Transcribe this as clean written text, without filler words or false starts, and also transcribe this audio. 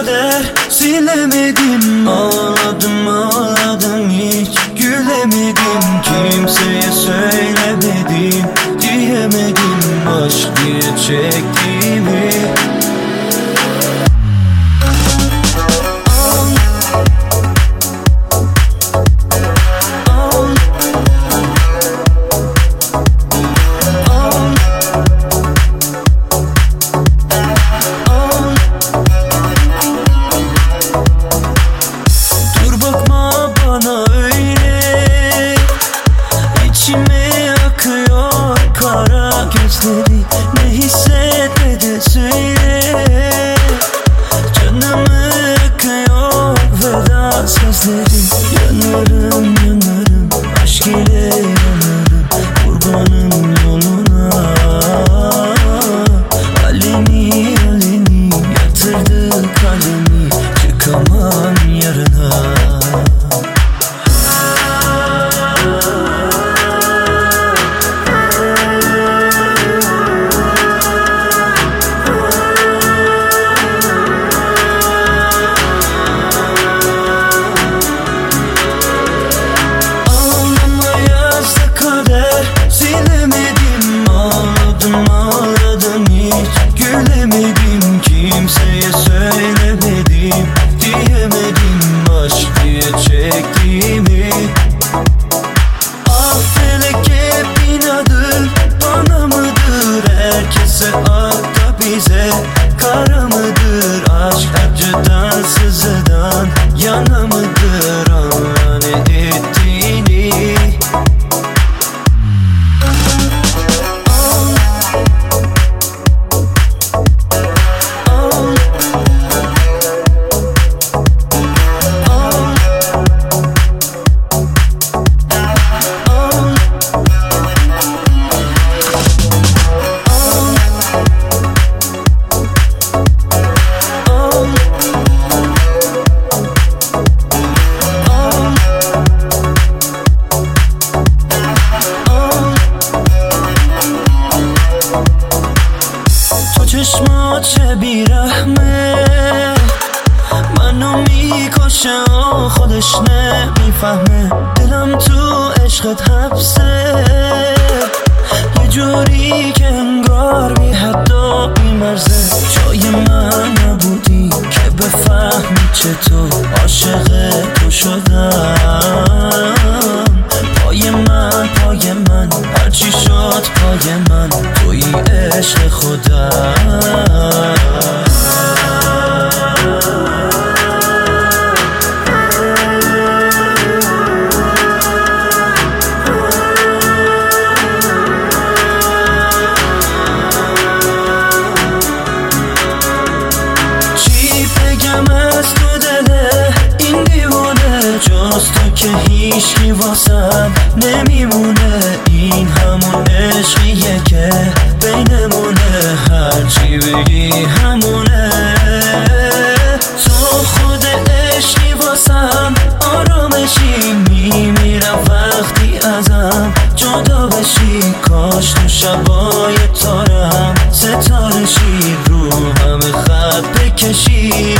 kadar silemedim, ağladım ağladım, hiç gülemedim, kimseye söylemedim, diyemedim aşk diye çektiğimi. Ne hissetmedi söyle, canımı yakıyor veda sözleri. Yanarım yanarım aşk ile yanarım, kurbanım yoluna. Aleni aleni yatırdı kalemi, çıkamam yarına. Kara mıdır aşk acıdan sızıdan, yana mıdır anla ne ettiğini? چه رحمه منو میکشه و خودش نمیفهمه، دلم تو عشقت حبسه، یه جوری که انگار بی حد و بی مرزه. جای من نبودی که بفهمی چطور عاشق تو شدم، پای من هرچی شد پای من، توی عشق خودم. چی بگم از تو دله این دیوانه، جز تو که هیچکی واسم نمیمونه. این همون عشقیه که بینمونه، هرچی بگی همونه. تو خود عشقی واسم آرامشی، میمیرم وقتی ازم جدا بشی. کاش تو شبای تارم ستارشی، رو همه خط بکشی.